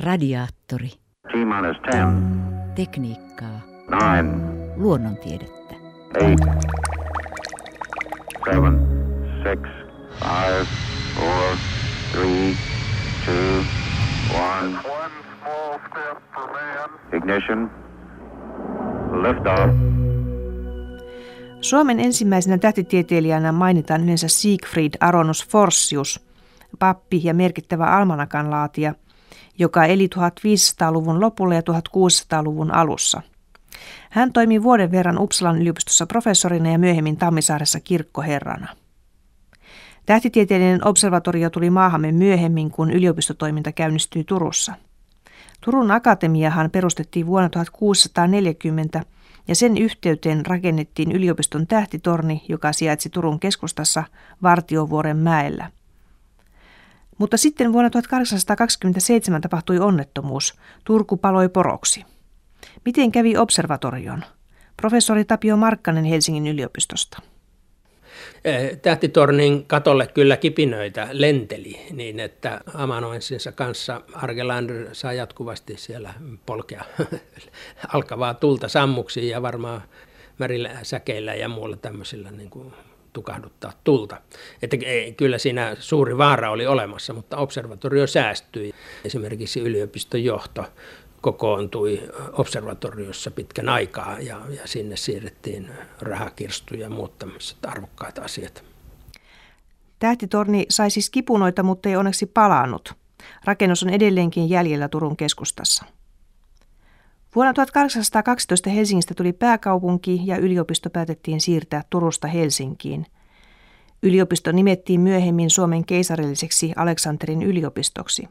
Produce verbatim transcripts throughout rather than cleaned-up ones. radiaattori, tekniikkaa, luonnontiedettä. seitsemän, kuusi, viisi, neljä, kolme, kaksi, yksi, ignition, lift off. Suomen ensimmäisenä tähtitieteilijänä mainitaan yleensä Siegfried Aronus Forsius, pappi ja merkittävä almanakanlaatija, joka eli tuhatviisisataaluvun lopulla ja tuhatkuusisataaluvun alussa. Hän toimi vuoden verran Uppsalan yliopistossa professorina ja myöhemmin Tammisaaressa kirkkoherrana. Tähtitieteellinen observatorio tuli maahamme myöhemmin, kun yliopistotoiminta käynnistyi Turussa. Turun akatemiahan perustettiin vuonna tuhatkuusisataaneljäkymmentä, ja sen yhteyteen rakennettiin yliopiston tähtitorni, joka sijaitsi Turun keskustassa Vartiovuoren mäellä. Mutta sitten vuonna tuhatkahdeksansataakaksikymmentäseitsemän tapahtui onnettomuus. Turku paloi poroksi. Miten kävi observatorion? Professori Tapio Markkanen Helsingin yliopistosta. Tähtitornin katolle kyllä kipinöitä lenteli niin, että amanuenssinsa kanssa Argelander saa jatkuvasti siellä polkea alkavaa tulta sammuksiin ja varmaan märillä säkeillä ja muulla tämmöisillä niin kuin tukahduttaa tulta. Että kyllä siinä suuri vaara oli olemassa, mutta observatorio säästyi. Esimerkiksi yliopiston johto kokoontui observatoriossa pitkän aikaa ja, ja sinne siirrettiin rahakirstuja ja muut tämmöiset arvokkaat asiat. Tähtitorni sai siis kipunoita, mutta ei onneksi palannut. Rakennus on edelleenkin jäljellä Turun keskustassa. Vuonna tuhatkahdeksansataakaksitoista Helsingistä tuli pääkaupunki ja yliopisto päätettiin siirtää Turusta Helsinkiin. Yliopisto nimettiin myöhemmin Suomen keisarilliseksi Aleksanterin yliopistoksi.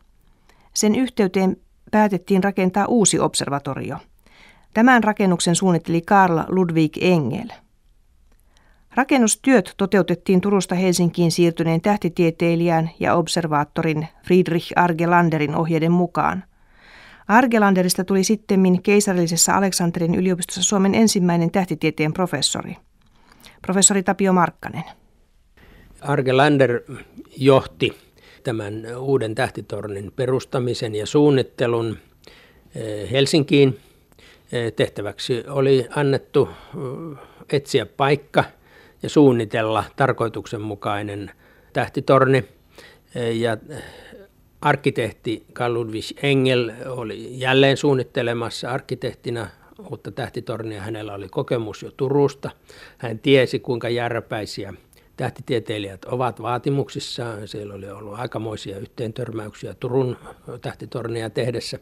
Sen yhteyteen päätettiin rakentaa uusi observatorio. Tämän rakennuksen suunnitteli Carl Ludvig Engel. Rakennustyöt toteutettiin Turusta Helsinkiin siirtyneen tähtitieteilijän ja observaattorin Friedrich Argelanderin ohjeiden mukaan. Argelanderista tuli sittemmin keisarillisessa Aleksanterin yliopistossa Suomen ensimmäinen tähtitieteen professori. Professori Tapio Markkanen. Argelander johti tämän uuden tähtitornin perustamisen ja suunnittelun Helsinkiin. Tehtäväksi oli annettu etsiä paikka ja suunnitella tarkoituksenmukainen tähtitorni. Ja arkkitehti Carl Ludvig Engel oli jälleen suunnittelemassa arkkitehtina uutta tähtitornia. Hänellä oli kokemus jo Turusta. Hän tiesi, kuinka järpäisiä tähtitieteilijät ovat vaatimuksissaan. Siellä oli ollut aikamoisia yhteentörmäyksiä Turun tähtitornia tehdessä,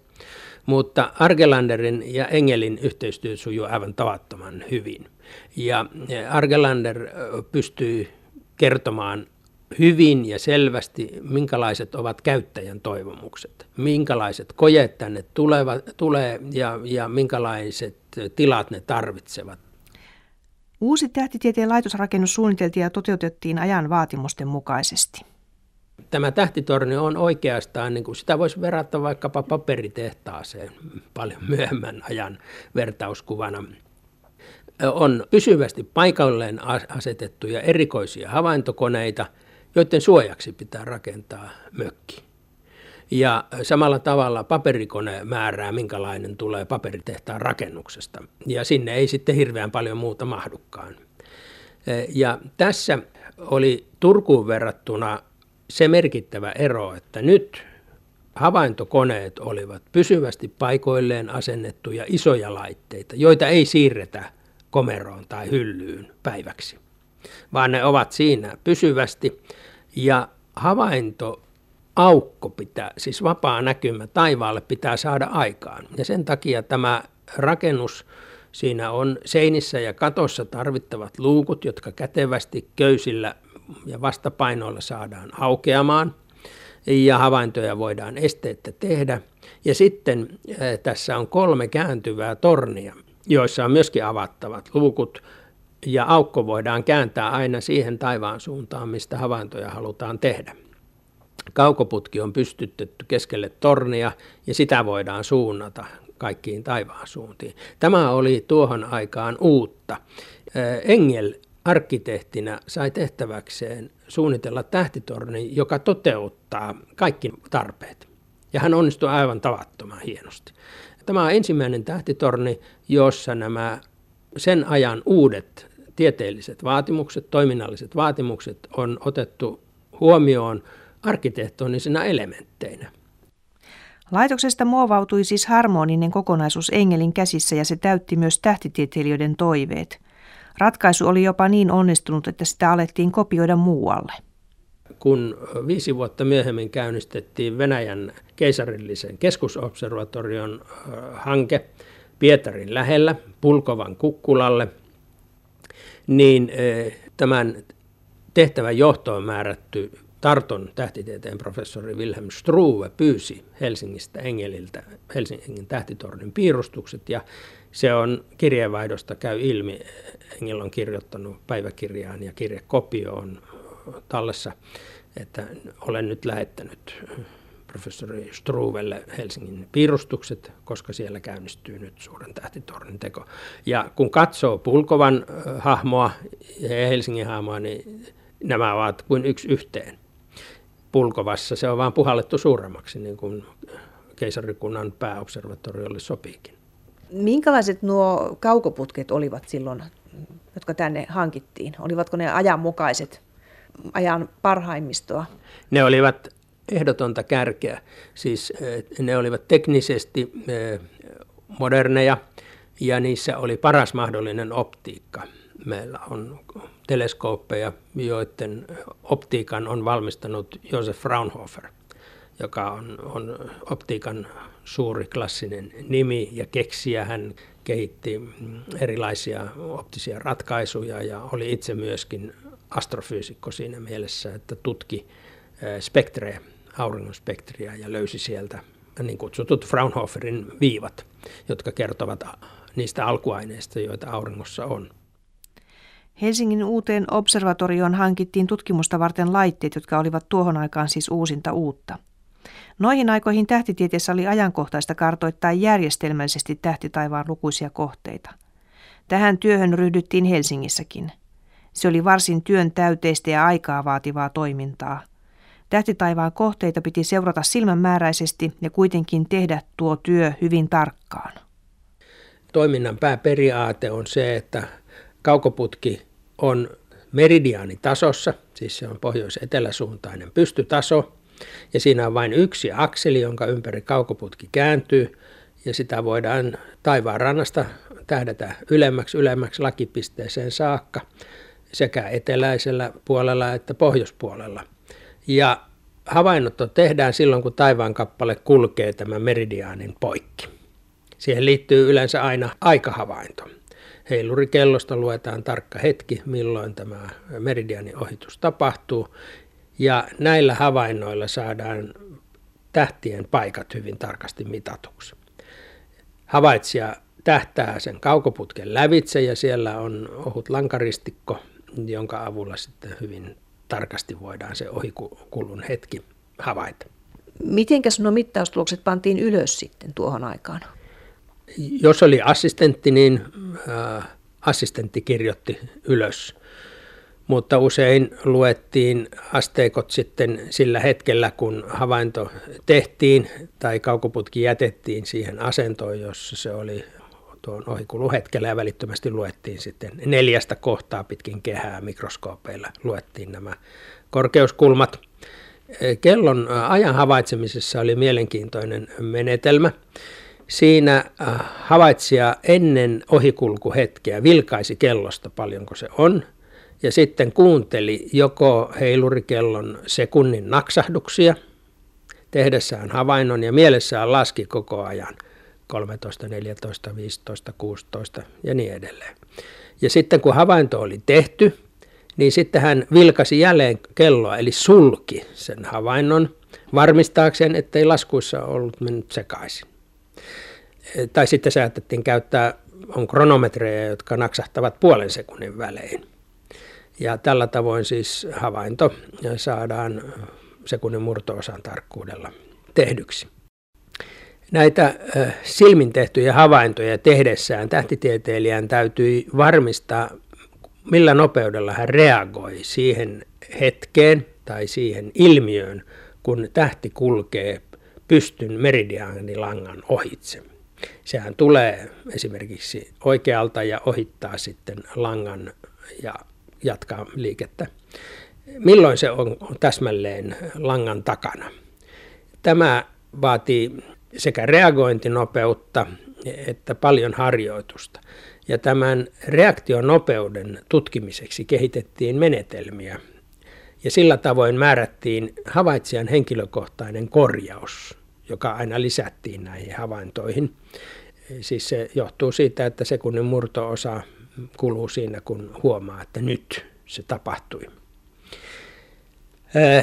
mutta Argelanderin ja Engelin yhteistyö sujuu aivan tavattoman hyvin. Ja Argelander pystyy kertomaan hyvin ja selvästi, minkälaiset ovat käyttäjän toivomukset, minkälaiset kojeet tänne tuleva, tulee ja, ja minkälaiset tilat ne tarvitsevat. Uusi tähtitieteen laitosrakennus suunniteltiin ja toteutettiin ajan vaatimusten mukaisesti. Tämä tähtitorni on oikeastaan, niin kuin sitä voisi verrata vaikkapa paperitehtaaseen paljon myöhemmän ajan vertauskuvana. On pysyvästi paikalleen asetettuja erikoisia havaintokoneita, joiden suojaksi pitää rakentaa mökki. Ja samalla tavalla paperikone määrää, minkälainen tulee paperitehtaan rakennuksesta. Ja sinne ei sitten hirveän paljon muuta mahdukaan. Ja tässä oli Turkuun verrattuna se merkittävä ero, että nyt havaintokoneet olivat pysyvästi paikoilleen asennettuja isoja laitteita, joita ei siirretä komeroon tai hyllyyn päiväksi, vaan ne ovat siinä pysyvästi. Ja havainto aukko pitää, siis vapaa näkymä taivaalle pitää saada aikaan. Ja sen takia tämä rakennus, siinä on seinissä ja katossa tarvittavat luukut, jotka kätevästi köysillä ja vastapainoilla saadaan aukeamaan. Ja havaintoja voidaan esteettä tehdä. Ja sitten äh, tässä on kolme kääntyvää tornia, joissa on myöskin avattavat luukut. Ja aukko voidaan kääntää aina siihen taivaan suuntaan, mistä havaintoja halutaan tehdä. Kaukoputki on pystytetty keskelle tornia ja sitä voidaan suunnata kaikkiin taivaan suuntiin. Tämä oli tuohon aikaan uutta. Engel arkkitehtinä sai tehtäväkseen suunnitella tähtitorni, joka toteuttaa kaikki tarpeet. Ja hän onnistui aivan tavattoman hienosti. Tämä on ensimmäinen tähtitorni, jossa nämä sen ajan uudet tieteelliset vaatimukset, toiminnalliset vaatimukset on otettu huomioon arkkitehtonisina elementteinä. Laitoksesta muovautui siis harmoninen kokonaisuus Engelin käsissä ja se täytti myös tähtitieteilijöiden toiveet. Ratkaisu oli jopa niin onnistunut, että sitä alettiin kopioida muualle. Kun viisi vuotta myöhemmin käynnistettiin Venäjän keisarillisen keskusobservatorion hanke Pietarin lähellä Pulkovan kukkulalle, niin tämän tehtävän johtoon määrätty Tarton tähtitieteen professori Wilhelm Struve pyysi Helsingistä Engeliltä Helsingin tähtitornin piirustukset, ja se on kirjeenvaihdosta käy ilmi. Engel on kirjoittanut päiväkirjaan ja kirjekopioon tallessa, että olen nyt lähettänyt professori Struvelle Helsingin piirustukset, koska siellä käynnistyy nyt suuren tähtitornin teko. Ja kun katsoo Pulkovan hahmoa ja Helsingin hahmoa, niin nämä ovat kuin yksi yhteen. Pulkovassa se on vaan puhallettu suuremmaksi, niin kuin keisarikunnan pääobservatoriolle sopiikin. Minkälaiset nuo kaukoputket olivat silloin, jotka tänne hankittiin? Olivatko ne ajanmukaiset, ajan parhaimmistoa? Ne olivat ehdotonta kärkeä. Siis ne olivat teknisesti moderneja ja niissä oli paras mahdollinen optiikka. Meillä on teleskooppeja, joiden optiikan on valmistanut Joseph Fraunhofer, joka on, on optiikan suuri klassinen nimi ja keksijä. Hän kehitti erilaisia optisia ratkaisuja ja oli itse myöskin astrofyysikko siinä mielessä, että tutki spektrejä, auringonspektriä ja löysi sieltä niin kutsutut Fraunhoferin viivat, jotka kertovat niistä alkuaineista, joita auringossa on. Helsingin uuteen observatorioon hankittiin tutkimusta varten laitteet, jotka olivat tuohon aikaan siis uusinta uutta. Noihin aikoihin tähtitieteessä oli ajankohtaista kartoittaa järjestelmällisesti tähtitaivaan lukuisia kohteita. Tähän työhön ryhdyttiin Helsingissäkin. Se oli varsin työntäyteistä ja aikaa vaativaa toimintaa. Tähtitaivaan kohteita piti seurata silmänmääräisesti ja kuitenkin tehdä tuo työ hyvin tarkkaan. Toiminnan pääperiaate on se, että kaukoputki on meridiaanitasossa, siis se on pohjois-eteläsuuntainen pystytaso, ja siinä on vain yksi akseli, jonka ympäri kaukoputki kääntyy, ja sitä voidaan taivaan rannasta tähdätä ylemmäksi, ylemmäksi lakipisteeseen saakka, sekä eteläisellä puolella että pohjoispuolella. Ja havainnot tehdään silloin, kun taivaan kappale kulkee tämän meridiaanin poikki. Siihen liittyy yleensä aina aikahavainto. Heilurikellosta luetaan tarkka hetki, milloin tämä meridiaanin ohitus tapahtuu, ja näillä havainnoilla saadaan tähtien paikat hyvin tarkasti mitatuksi. Havaitsija tähtää sen kaukoputken lävitse, ja siellä on ohut lankaristikko, jonka avulla sitten hyvin tarkasti voidaan se ohikulun hetki havaita. Mitenkäs nuo mittaustulokset pantiin ylös sitten tuohon aikaan? Jos oli assistentti, niin äh, assistentti kirjoitti ylös, mutta usein luettiin asteikot sitten sillä hetkellä, kun havainto tehtiin tai kaukoputki jätettiin siihen asentoon, jossa se oli tuon ohikuluhetkellä, ja välittömästi luettiin sitten neljästä kohtaa pitkin kehää mikroskoopeilla, luettiin nämä korkeuskulmat. Kellon ajan havaitsemisessa oli mielenkiintoinen menetelmä. Siinä havaitsija ennen ohikulkuhetkeä vilkaisi kellosta, paljonko se on, ja sitten kuunteli joko heilurikellon sekunnin naksahduksia tehdessään havainnon, ja mielessään laski koko ajan kolmetoista, neljätoista, viisitoista, kuusitoista ja niin edelleen. Ja sitten kun havainto oli tehty, niin sitten hän vilkaisi jälleen kelloa, eli sulki sen havainnon varmistaakseen, ettei laskuissa ollut mennyt sekaisin. Tai sitten säätettiin käyttää, on kronometrejä, jotka naksahtavat puolen sekunnin välein. Ja tällä tavoin siis havainto saadaan sekunnin murto-osan tarkkuudella tehdyksi. Näitä silmin tehtyjä havaintoja tehdessään tähtitieteilijän täytyy varmistaa, millä nopeudella hän reagoi siihen hetkeen tai siihen ilmiöön, kun tähti kulkee pystyn meridiaanilangan ohitse. Sehän tulee esimerkiksi oikealta ja ohittaa sitten langan ja jatkaa liikettä. Milloin se on täsmälleen langan takana? Tämä vaatii sekä reagointinopeutta että paljon harjoitusta. Ja tämän reaktionopeuden tutkimiseksi kehitettiin menetelmiä. Ja sillä tavoin määrättiin havaitsijan henkilökohtainen korjaus, joka aina lisättiin näihin havaintoihin. Siis se johtuu siitä, että sekunnin murto-osa kuluu siinä, kun huomaa, että nyt se tapahtui.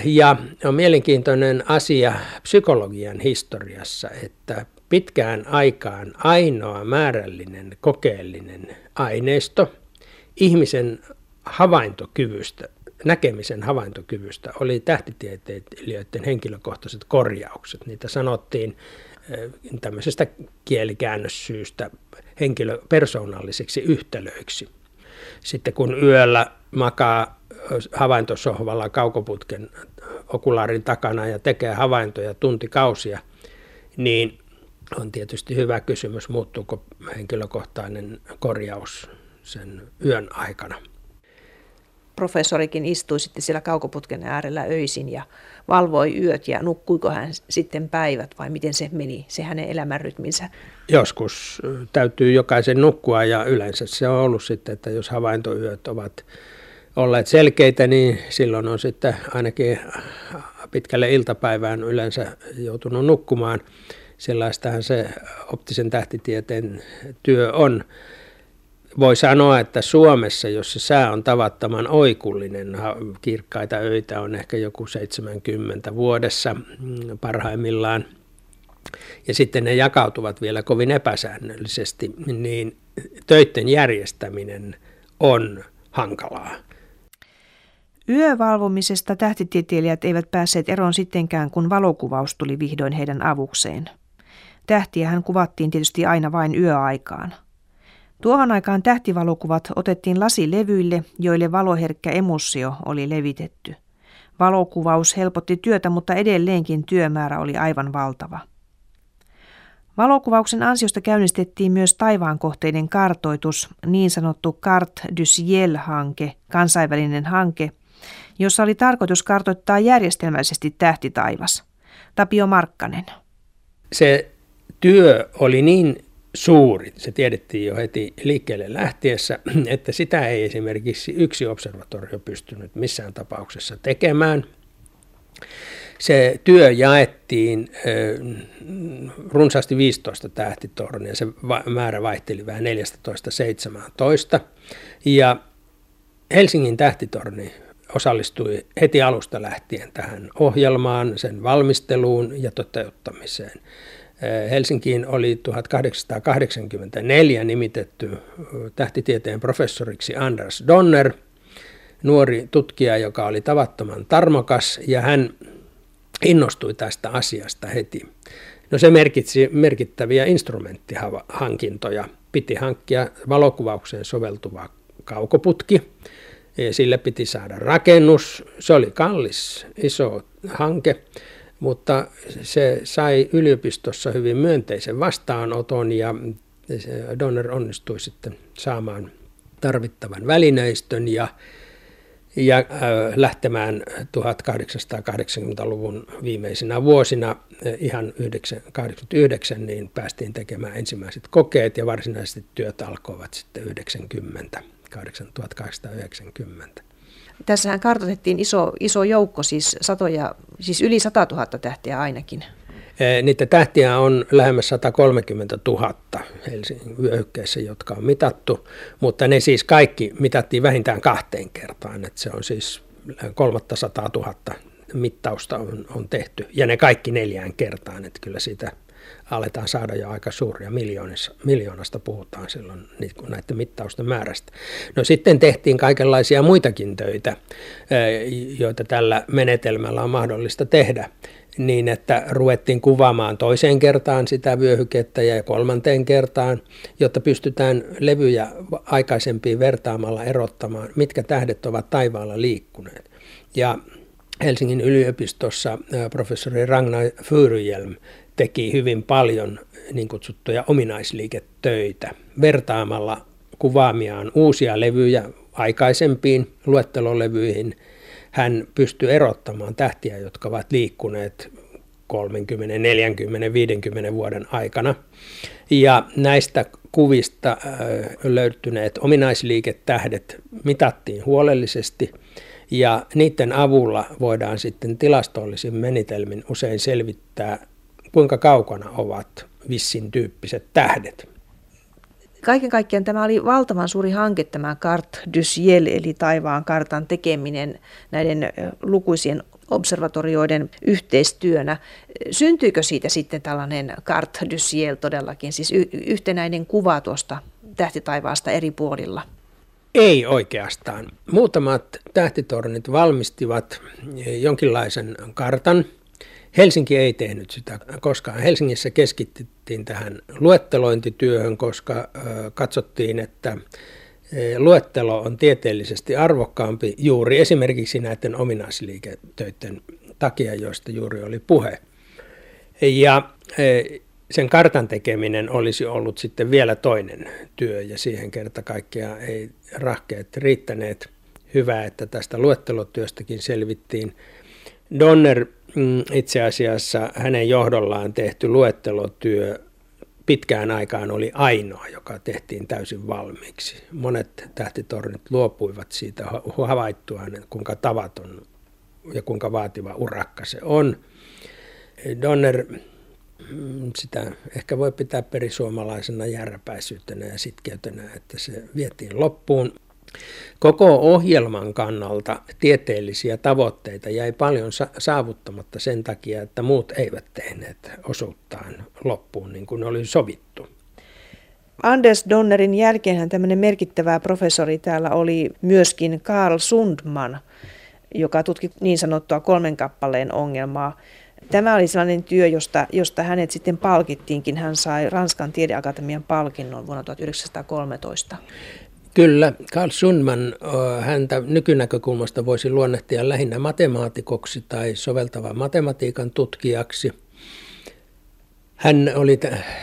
Ja on mielenkiintoinen asia psykologian historiassa, että pitkään aikaan ainoa määrällinen kokeellinen aineisto ihmisen havaintokyvystä, näkemisen havaintokyvystä oli tähtitieteilijöiden henkilökohtaiset korjaukset. Niitä sanottiin tämmöisestä kielikäännössyystä henkilö persoonallisiksi yhtälöiksi. Sitten kun yöllä makaa havaintosohvalla kaukoputken okulaarin takana ja tekee havaintoja tuntikausia, niin on tietysti hyvä kysymys, muuttuuko henkilökohtainen korjaus sen yön aikana. Professorikin istui sitten siellä kaukoputken äärellä öisin ja valvoi yöt ja nukkuiko hän sitten päivät vai miten se meni, se hänen elämänrytminsä? Joskus täytyy jokaisen nukkua ja yleensä se on ollut sitten, että jos havaintoyöt ovat olleet selkeitä, niin silloin on sitten ainakin pitkälle iltapäivään yleensä joutunut nukkumaan. Sellaistähän se optisen tähtitieteen työ on. Voi sanoa, että Suomessa, jossa sää on tavattoman oikullinen, kirkkaita öitä on ehkä joku seitsemänkymmentä vuodessa parhaimmillaan, ja sitten ne jakautuvat vielä kovin epäsäännöllisesti, niin töiden järjestäminen on hankalaa. Yövalvomisesta tähtitieteilijät eivät päässeet eroon sittenkään, kun valokuvaus tuli vihdoin heidän avukseen. Tähtiähän kuvattiin tietysti aina vain yöaikaan. Tuohon aikaan tähtivalokuvat otettiin lasilevyille, joille valoherkkä emulsio oli levitetty. Valokuvaus helpotti työtä, mutta edelleenkin työmäärä oli aivan valtava. Valokuvauksen ansiosta käynnistettiin myös taivaankohteiden kartoitus, niin sanottu carte du ciel-hanke, kansainvälinen hanke, jossa oli tarkoitus kartoittaa järjestelmällisesti tähtitaivas. Tapio Markkanen. Se työ oli niin suuri, se tiedettiin jo heti liikkeelle lähtiessä, että sitä ei esimerkiksi yksi observatorio pystynyt missään tapauksessa tekemään. Se työ jaettiin runsaasti viisitoista tähtitornia, se määrä vaihteli vähän neljästätoista seitsemääntoista, ja Helsingin tähtitorni osallistui heti alusta lähtien tähän ohjelmaan, sen valmisteluun ja toteuttamiseen. Helsinkiin oli tuhatkahdeksansataakahdeksankymmentäneljä nimitetty tähtitieteen professoriksi Anders Donner, nuori tutkija, joka oli tavattoman tarmokas, ja hän innostui tästä asiasta heti. No se merkitsi merkittäviä instrumenttihankintoja. Piti hankkia valokuvaukseen soveltuva kaukoputki. Sille piti saada rakennus. Se oli kallis, iso hanke, mutta se sai yliopistossa hyvin myönteisen vastaanoton ja Donner onnistui sitten saamaan tarvittavan välineistön ja ja lähtemään tuhatkahdeksansataakahdeksankymmentäluvun viimeisinä vuosina, ihan yhdeksänkymmentäyhdeksän, niin päästiin tekemään ensimmäiset kokeet, ja varsinaiset työt alkoivat sitten yhdeksänkymmentä, tuhatkahdeksansataayhdeksänkymmentä. Tässähän kartoitettiin iso, iso joukko, siis, satoja, siis yli sata tuhatta tähteä ainakin. Niitä tähtiä on lähemmäs sata kolmekymmentä tuhatta Helsingin vyöhykkeessä, jotka on mitattu, mutta ne siis kaikki mitattiin vähintään kahteen kertaan, että se on siis kolmesataatuhatta mittausta on, on tehty ja ne kaikki neljään kertaan, että kyllä siitä aletaan saada jo aika suuria, miljoonasta puhutaan silloin näiden mittausten määrästä. No sitten tehtiin kaikenlaisia muitakin töitä, joita tällä menetelmällä on mahdollista tehdä, niin että ruvettiin kuvaamaan toiseen kertaan sitä vyöhykettä ja kolmanteen kertaan, jotta pystytään levyjä aikaisempiin vertaamalla erottamaan, mitkä tähdet ovat taivaalla liikkuneet. Ja Helsingin yliopistossa professori Ragnar Furuhjelm teki hyvin paljon niin kutsuttuja ominaisliiketöitä vertaamalla kuvaamiaan uusia levyjä aikaisempiin luettelolevyihin. Hän pystyi erottamaan tähtiä, jotka ovat liikkuneet kolmekymmentä, neljäkymmentä, viisikymmentä vuoden aikana. Ja näistä kuvista löytyneet ominaisliiketähdet mitattiin huolellisesti ja niiden avulla voidaan sitten tilastollisin menetelmin usein selvittää, kuinka kaukana ovat vissin tyyppiset tähdet. Kaiken kaikkiaan tämä oli valtavan suuri hanke, tämä carte du ciel, eli taivaan kartan tekeminen näiden lukuisien observatorioiden yhteistyönä. Syntyykö siitä sitten tällainen carte du ciel todellakin, siis y- yhtenäinen kuva tuosta tähtitaivaasta eri puolilla? Ei oikeastaan. Muutamat tähtitornit valmistivat jonkinlaisen kartan. Helsinki ei tehnyt sitä koskaan. Helsingissä keskityttiin tähän luettelointityöhön, koska katsottiin, että luettelo on tieteellisesti arvokkaampi juuri esimerkiksi näiden ominaisliiketöiden takia, joista juuri oli puhe. Ja sen kartan tekeminen olisi ollut sitten vielä toinen työ ja siihen kerta kaikkiaan ei rahkeet riittäneet. Hyvä, että tästä luettelotyöstäkin selvittiin. Donner itse asiassa hänen johdollaan tehty luettelotyö pitkään aikaan oli ainoa, joka tehtiin täysin valmiiksi. Monet tähtitornit luopuivat siitä havaittuaan, kuinka tavaton ja kuinka vaativa urakka se on. Donner, sitä ehkä voi pitää perisuomalaisena järpäisyytenä ja sitkeytenä, että se vietiin loppuun. Koko ohjelman kannalta tieteellisiä tavoitteita jäi paljon saavuttamatta sen takia, että muut eivät tehneet osuuttaan loppuun niin kuin oli sovittu. Anders Donnerin jälkeenhän tämmöinen merkittävä professori täällä oli myöskin Karl Sundman, joka tutki niin sanottua kolmen kappaleen ongelmaa. Tämä oli sellainen työ, josta, josta hänet sitten palkittiinkin. Hän sai Ranskan tiedeakatemian palkinnon vuonna tuhatyhdeksänsataakolmetoista. Kyllä, Karl Sundman, häntä nykynäkökulmasta voisi luonnehtia lähinnä matemaatikoksi tai soveltavan matematiikan tutkijaksi. Hän oli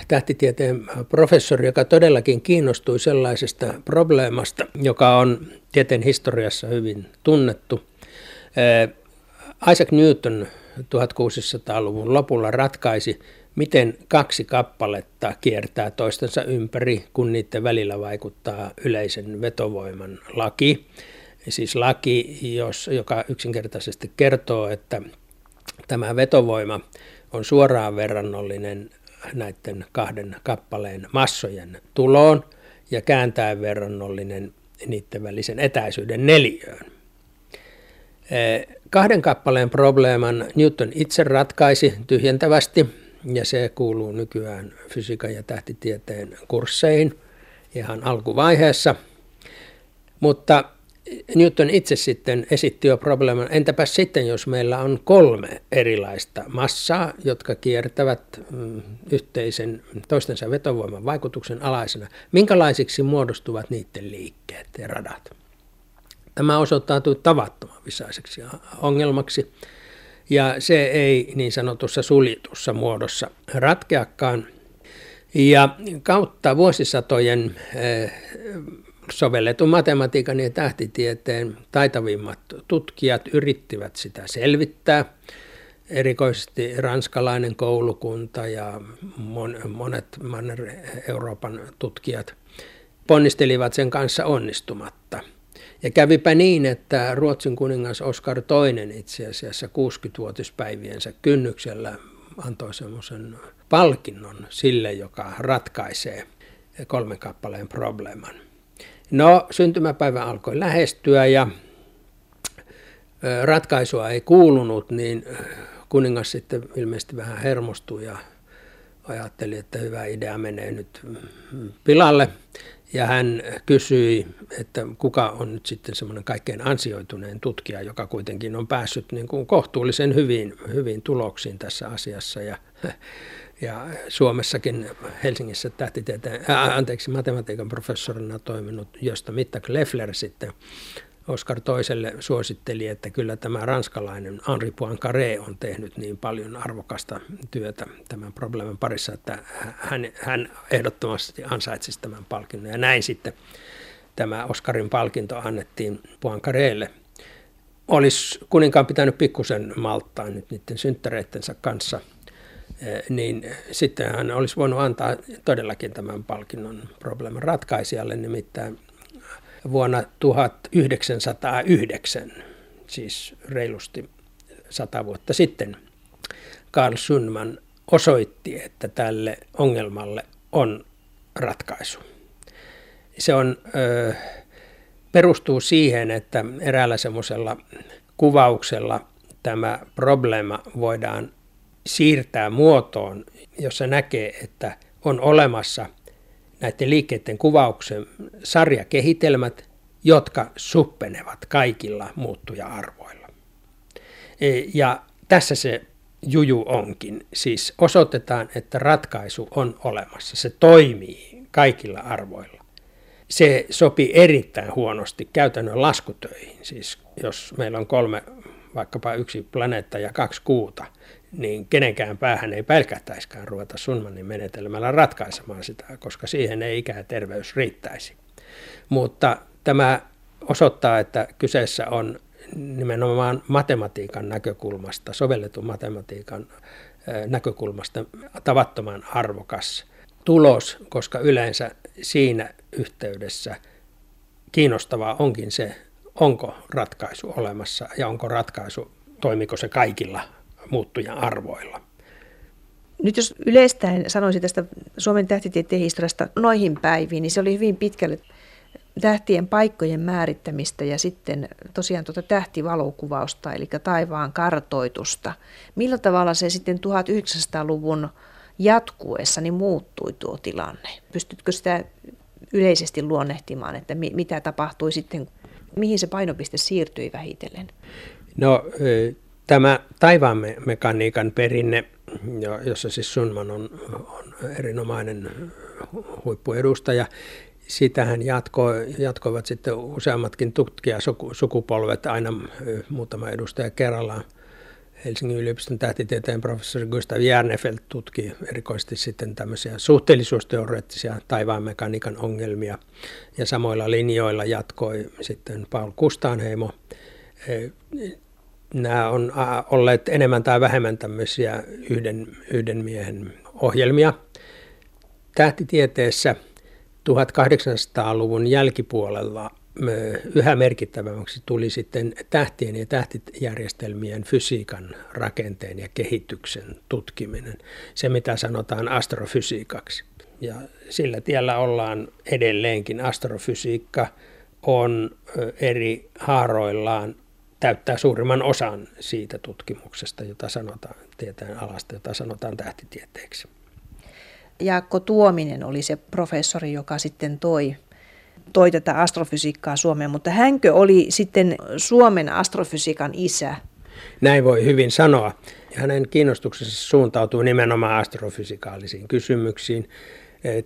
tähtitieteen professori, joka todellakin kiinnostui sellaisesta probleemasta, joka on tieteen historiassa hyvin tunnettu. Isaac Newton tuhatkuusisataaluvun lopulla ratkaisi, miten kaksi kappaletta kiertää toistensa ympäri, kun niiden välillä vaikuttaa yleisen vetovoiman laki. Siis laki, joka yksinkertaisesti kertoo, että tämä vetovoima on suoraan verrannollinen näiden kahden kappaleen massojen tuloon ja kääntäen verrannollinen niiden välisen etäisyyden neliöön. Kahden kappaleen probleeman Newton itse ratkaisi tyhjentävästi. Ja se kuuluu nykyään fysiikan ja tähtitieteen kursseihin ihan alkuvaiheessa. Mutta Newton itse sitten esitti jo probleeman, entäpä sitten jos meillä on kolme erilaista massaa, jotka kiertävät yhteisen toistensa vetovoiman vaikutuksen alaisena, minkälaisiksi muodostuvat niiden liikkeet ja radat. Tämä osoittautui tavattoman visaiseksi ongelmaksi. Ja se ei niin sanotussa suljetussa muodossa ratkeakaan. Ja kautta vuosisatojen sovelletun matematiikan ja tähtitieteen taitavimmat tutkijat yrittivät sitä selvittää. Erikoisesti ranskalainen koulukunta ja monet Manner-Euroopan tutkijat ponnistelivat sen kanssa onnistumatta. Ja kävipä niin, että Ruotsin kuningas Oscar toinen itse asiassa kuusikymmentävuotispäiviensä kynnyksellä antoi semmoisen palkinnon sille, joka ratkaisee kolmen kappaleen probleeman. No, syntymäpäivä alkoi lähestyä ja ratkaisua ei kuulunut, niin kuningas sitten ilmeisesti vähän hermostui ja ajatteli, että hyvä idea menee nyt pilalle. Ja hän kysyi, että kuka on nyt sitten semmoinen kaikkein ansioituneen tutkija, joka kuitenkin on päässyt niin kuin kohtuullisen hyvin, hyvin tuloksiin tässä asiassa. Ja, ja Suomessakin Helsingissä tähtitieteen, äh, anteeksi, matematiikan professorina toiminut, josta Mittag Leffler sitten Oscar toiselle suositteli, että kyllä tämä ranskalainen Henri Poincaré on tehnyt niin paljon arvokasta työtä tämän problemen parissa, että hän, hän ehdottomasti ansaitsisi tämän palkinnon. Ja näin sitten tämä Oscarin palkinto annettiin Poincarélle. Olisi kuninkaan pitänyt pikkusen malttaa nyt niiden synttäreittensä kanssa, niin sitten hän olisi voinut antaa todellakin tämän palkinnon problemen ratkaisijalle, nimittäin vuonna tuhatyhdeksänsataayhdeksän, siis reilusti sata vuotta sitten, Karl Sundman osoitti, että tälle ongelmalle on ratkaisu. Se on, ö, perustuu siihen, että eräällä semmoisella kuvauksella tämä probleema voidaan siirtää muotoon, jossa näkee, että on olemassa näiden liikkeiden kuvauksen sarjakehitelmät, jotka suppenevat kaikilla muuttuja-arvoilla. Ja tässä se juju onkin. Siis osoitetaan, että ratkaisu on olemassa. Se toimii kaikilla arvoilla. Se sopii erittäin huonosti käytännön laskutöihin. Siis jos meillä on kolme, vaikkapa yksi planeetta ja kaksi kuuta, niin kenenkään päähän ei pälkähtäisikään ruveta Sundmanin menetelmällä ratkaisemaan sitä, koska siihen ei ikä ja terveys riittäisi. Mutta tämä osoittaa, että kyseessä on nimenomaan matematiikan näkökulmasta, sovelletun matematiikan näkökulmasta tavattoman arvokas tulos, koska yleensä siinä yhteydessä kiinnostavaa onkin se, onko ratkaisu olemassa ja onko ratkaisu, toimiko se kaikilla muuttujan arvoilla. Nyt jos yleistäen sanoisin tästä Suomen tähtitieteen historiasta noihin päiviin, niin se oli hyvin pitkälle tähtien paikkojen määrittämistä ja sitten tosiaan tuota tähtivalokuvausta, eli taivaan kartoitusta. Millä tavalla se sitten tuhatyhdeksänsataaluvun jatkuessa niin muuttui tuo tilanne? Pystytkö sitä yleisesti luonnehtimaan, että mi- mitä tapahtui sitten, mihin se painopiste siirtyi vähitellen? No y- Tämä taivaanmekaniikan perinne, jossa siis Sundman on, on erinomainen huippuedustaja, sitähän jatkoi, jatkoivat sitten useammatkin tutkijasukupolvet, aina muutama edustaja kerrallaan. Helsingin yliopiston tähtitieteen professori Gustav Järnefelt tutki erikoisesti sitten tämmöisiä suhteellisuusteoreettisia taivaanmekaniikan ongelmia, ja samoilla linjoilla jatkoi sitten Paul Gustavheimo. Nämä on olleet enemmän tai vähemmän tämmöisiä yhden, yhden miehen ohjelmia. Tähtitieteessä tuhatkahdeksansataaluvun jälkipuolella yhä merkittävämmäksi tuli sitten tähtien ja tähtijärjestelmien fysiikan rakenteen ja kehityksen tutkiminen, se mitä sanotaan astrofysiikaksi. Ja sillä tiellä ollaan edelleenkin. Astrofysiikka on eri haaroillaan, täyttää suurimman osan siitä tutkimuksesta, jota sanotaan tieteen alasta, jota sanotaan tähtitieteeksi. Jaakko Tuominen oli se professori, joka sitten toi, toi tätä astrofysiikkaa Suomeen, mutta hänkö oli sitten Suomen astrofysiikan isä? Näin voi hyvin sanoa. Hänen kiinnostuksensa suuntautuu nimenomaan astrofysikaalisiin kysymyksiin,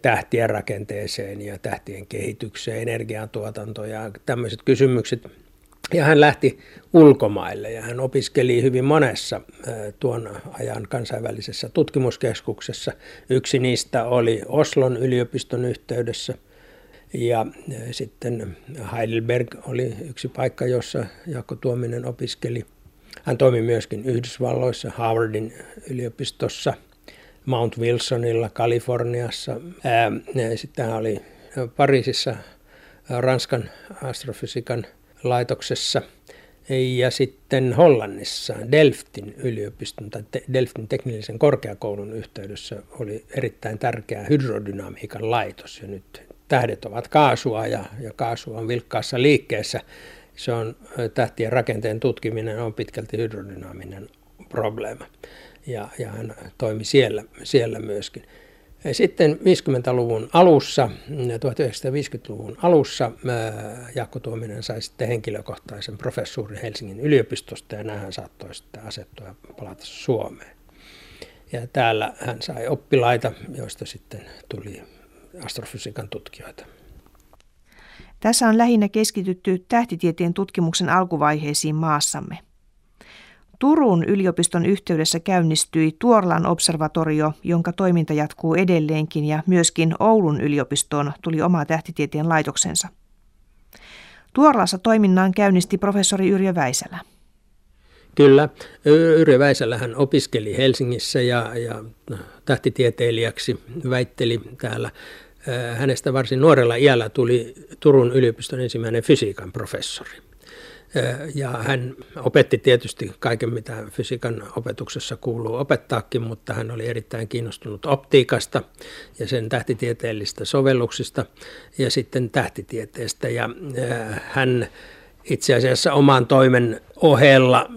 tähtien rakenteeseen ja tähtien kehitykseen, energiantuotantoon ja tämmöiset kysymykset. Ja hän lähti ulkomaille ja hän opiskeli hyvin monessa tuon ajan kansainvälisessä tutkimuskeskuksessa. Yksi niistä oli Oslon yliopiston yhteydessä ja sitten Heidelberg oli yksi paikka, jossa Jaakko Tuominen opiskeli. Hän toimi myöskin Yhdysvalloissa, Harvardin yliopistossa, Mount Wilsonilla, Kaliforniassa. Sitten hän oli Pariisissa Ranskan astrofysiikan laitoksessa ja sitten Hollannissa Delftin yliopiston tai Delftin teknillisen korkeakoulun yhteydessä oli erittäin tärkeä hydrodynamiikan laitos. Ja nyt tähdet ovat kaasua ja, ja kaasua on vilkkaassa liikkeessä. Se on, tähtien rakenteen tutkiminen on pitkälti hydrodynaaminen probleema ja, ja hän toimi siellä, siellä myöskin. Sitten viisikymmentäluvun alussa, tuhatyhdeksänsataaviisikymmentäluvun alussa Jaakko Tuominen sai sitten henkilökohtaisen professuurin Helsingin yliopistosta ja näinhän saattoi sitten asettua ja palata Suomeen. Ja täällä hän sai oppilaita, joista sitten tuli astrofysiikan tutkijoita. Tässä on lähinnä keskitytty tähtitieteen tutkimuksen alkuvaiheisiin maassamme. Turun yliopiston yhteydessä käynnistyi Tuorlan observatorio, jonka toiminta jatkuu edelleenkin, ja myöskin Oulun yliopistoon tuli oma tähtitieteen laitoksensa. Tuorlassa toiminnan käynnisti professori Yrjö Väisälä. Kyllä. Yrjö Väisälä hän opiskeli Helsingissä ja, ja tähtitieteilijäksi väitteli täällä. Hänestä varsin nuorella iällä tuli Turun yliopiston ensimmäinen fysiikan professori. Ja hän opetti tietysti kaiken, mitä fysiikan opetuksessa kuuluu opettaakin, mutta hän oli erittäin kiinnostunut optiikasta ja sen tähtitieteellisistä sovelluksista ja sitten tähtitieteestä. Ja hän itse asiassa oman toimen ohella,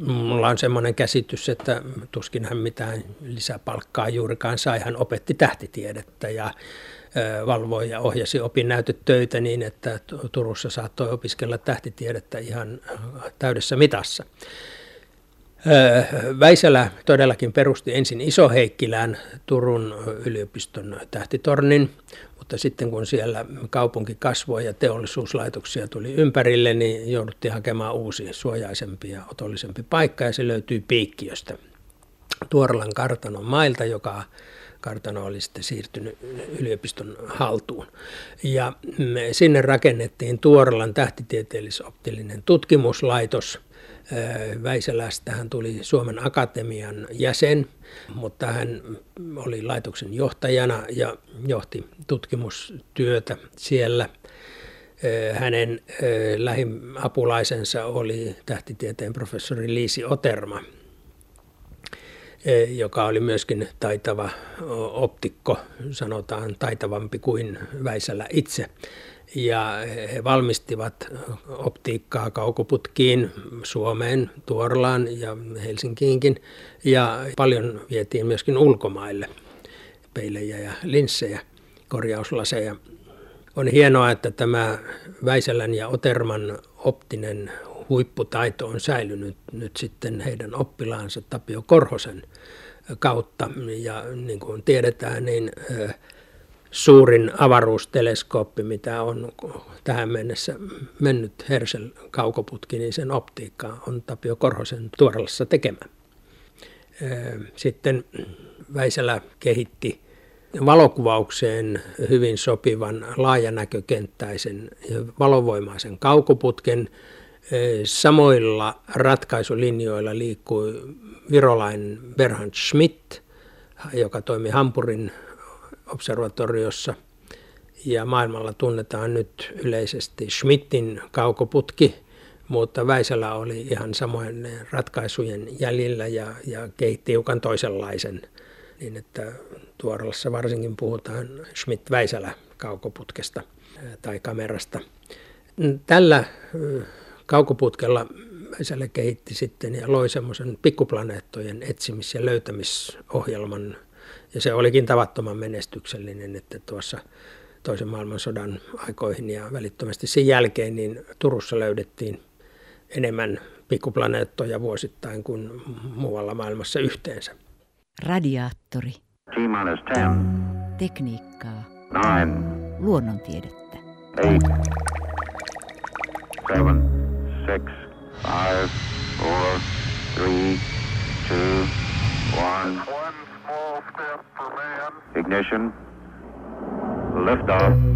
mulla on semmoinen käsitys, että tuskin hän mitään lisäpalkkaa juurikaan sai, hän opetti tähtitiedettä ja valvoi ja ohjasi opinnäytetöitä niin, että Turussa saattoi opiskella tähtitiedettä ihan täydessä mitassa. Väisälä todellakin perusti ensin Iso-Heikkilään Turun yliopiston tähtitornin, mutta sitten kun siellä kaupunki kasvoi ja teollisuuslaitoksia tuli ympärille, niin jouduttiin hakemaan uusi, suojaisempi ja otollisempi paikka, ja se löytyy Piikkiöstä Tuorlan kartanon mailta, joka kartano oli sitten siirtynyt yliopiston haltuun. Ja sinne rakennettiin Tuorlan tähtitieteellis-optillinen tutkimuslaitos. Väisälästä hän tuli Suomen Akatemian jäsen, mutta hän oli laitoksen johtajana ja johti tutkimustyötä siellä. Hänen lähin apulaisensa oli tähtitieteen professori Liisi Oterma, joka oli myöskin taitava optikko, sanotaan taitavampi kuin Väisälä itse. Ja he valmistivat optiikkaa kaukoputkiin Suomeen, Tuorlaan ja Helsinkiinkin, ja paljon vietiin myöskin ulkomaille peilejä ja linssejä, korjauslaseja. On hienoa, että tämä Väisälän ja Oterman optinen huipputaito on säilynyt nyt sitten heidän oppilaansa Tapio Korhosen kautta, ja niin kuin tiedetään, niin suurin avaruusteleskooppi, mitä on tähän mennessä mennyt, Herschel-kaukoputki, niin sen optiikka on Tapio Korhosen Tuorlassa tekemä. Sitten Väisälä kehitti valokuvaukseen hyvin sopivan laajanäkökenttäisen valovoimaisen kaukoputken. Samoilla ratkaisulinjoilla liikkui virolainen Bernhard Schmidt, joka toimi Hampurin observatoriossa, ja maailmalla tunnetaan nyt yleisesti Schmidtin kaukoputki, mutta Väisälä oli ihan samojen ratkaisujen jäljillä ja, ja kehitti hiukan toisenlaisen, niin että Tuorlassa varsinkin puhutaan Schmidt-Väisälä kaukoputkesta tai kamerasta. Tällä kaukoputkella Väisälä kehitti sitten ja loi semmoisen pikkuplaneettojen etsimis- ja löytämisohjelman, ja se olikin tavattoman menestyksellinen, että tuossa toisen maailmansodan aikoihin ja välittömästi sen jälkeen niin Turussa löydettiin enemmän pikkuplaneettoja vuosittain kuin muualla maailmassa yhteensä. Radiaattori. T-kymmenen. Tekniikkaa. yhdeksän. Luonnontiedettä. kahdeksan. seitsemän. kuusi. viisi. neljä. kolme. kaksi. yksi. Ignition, lift off.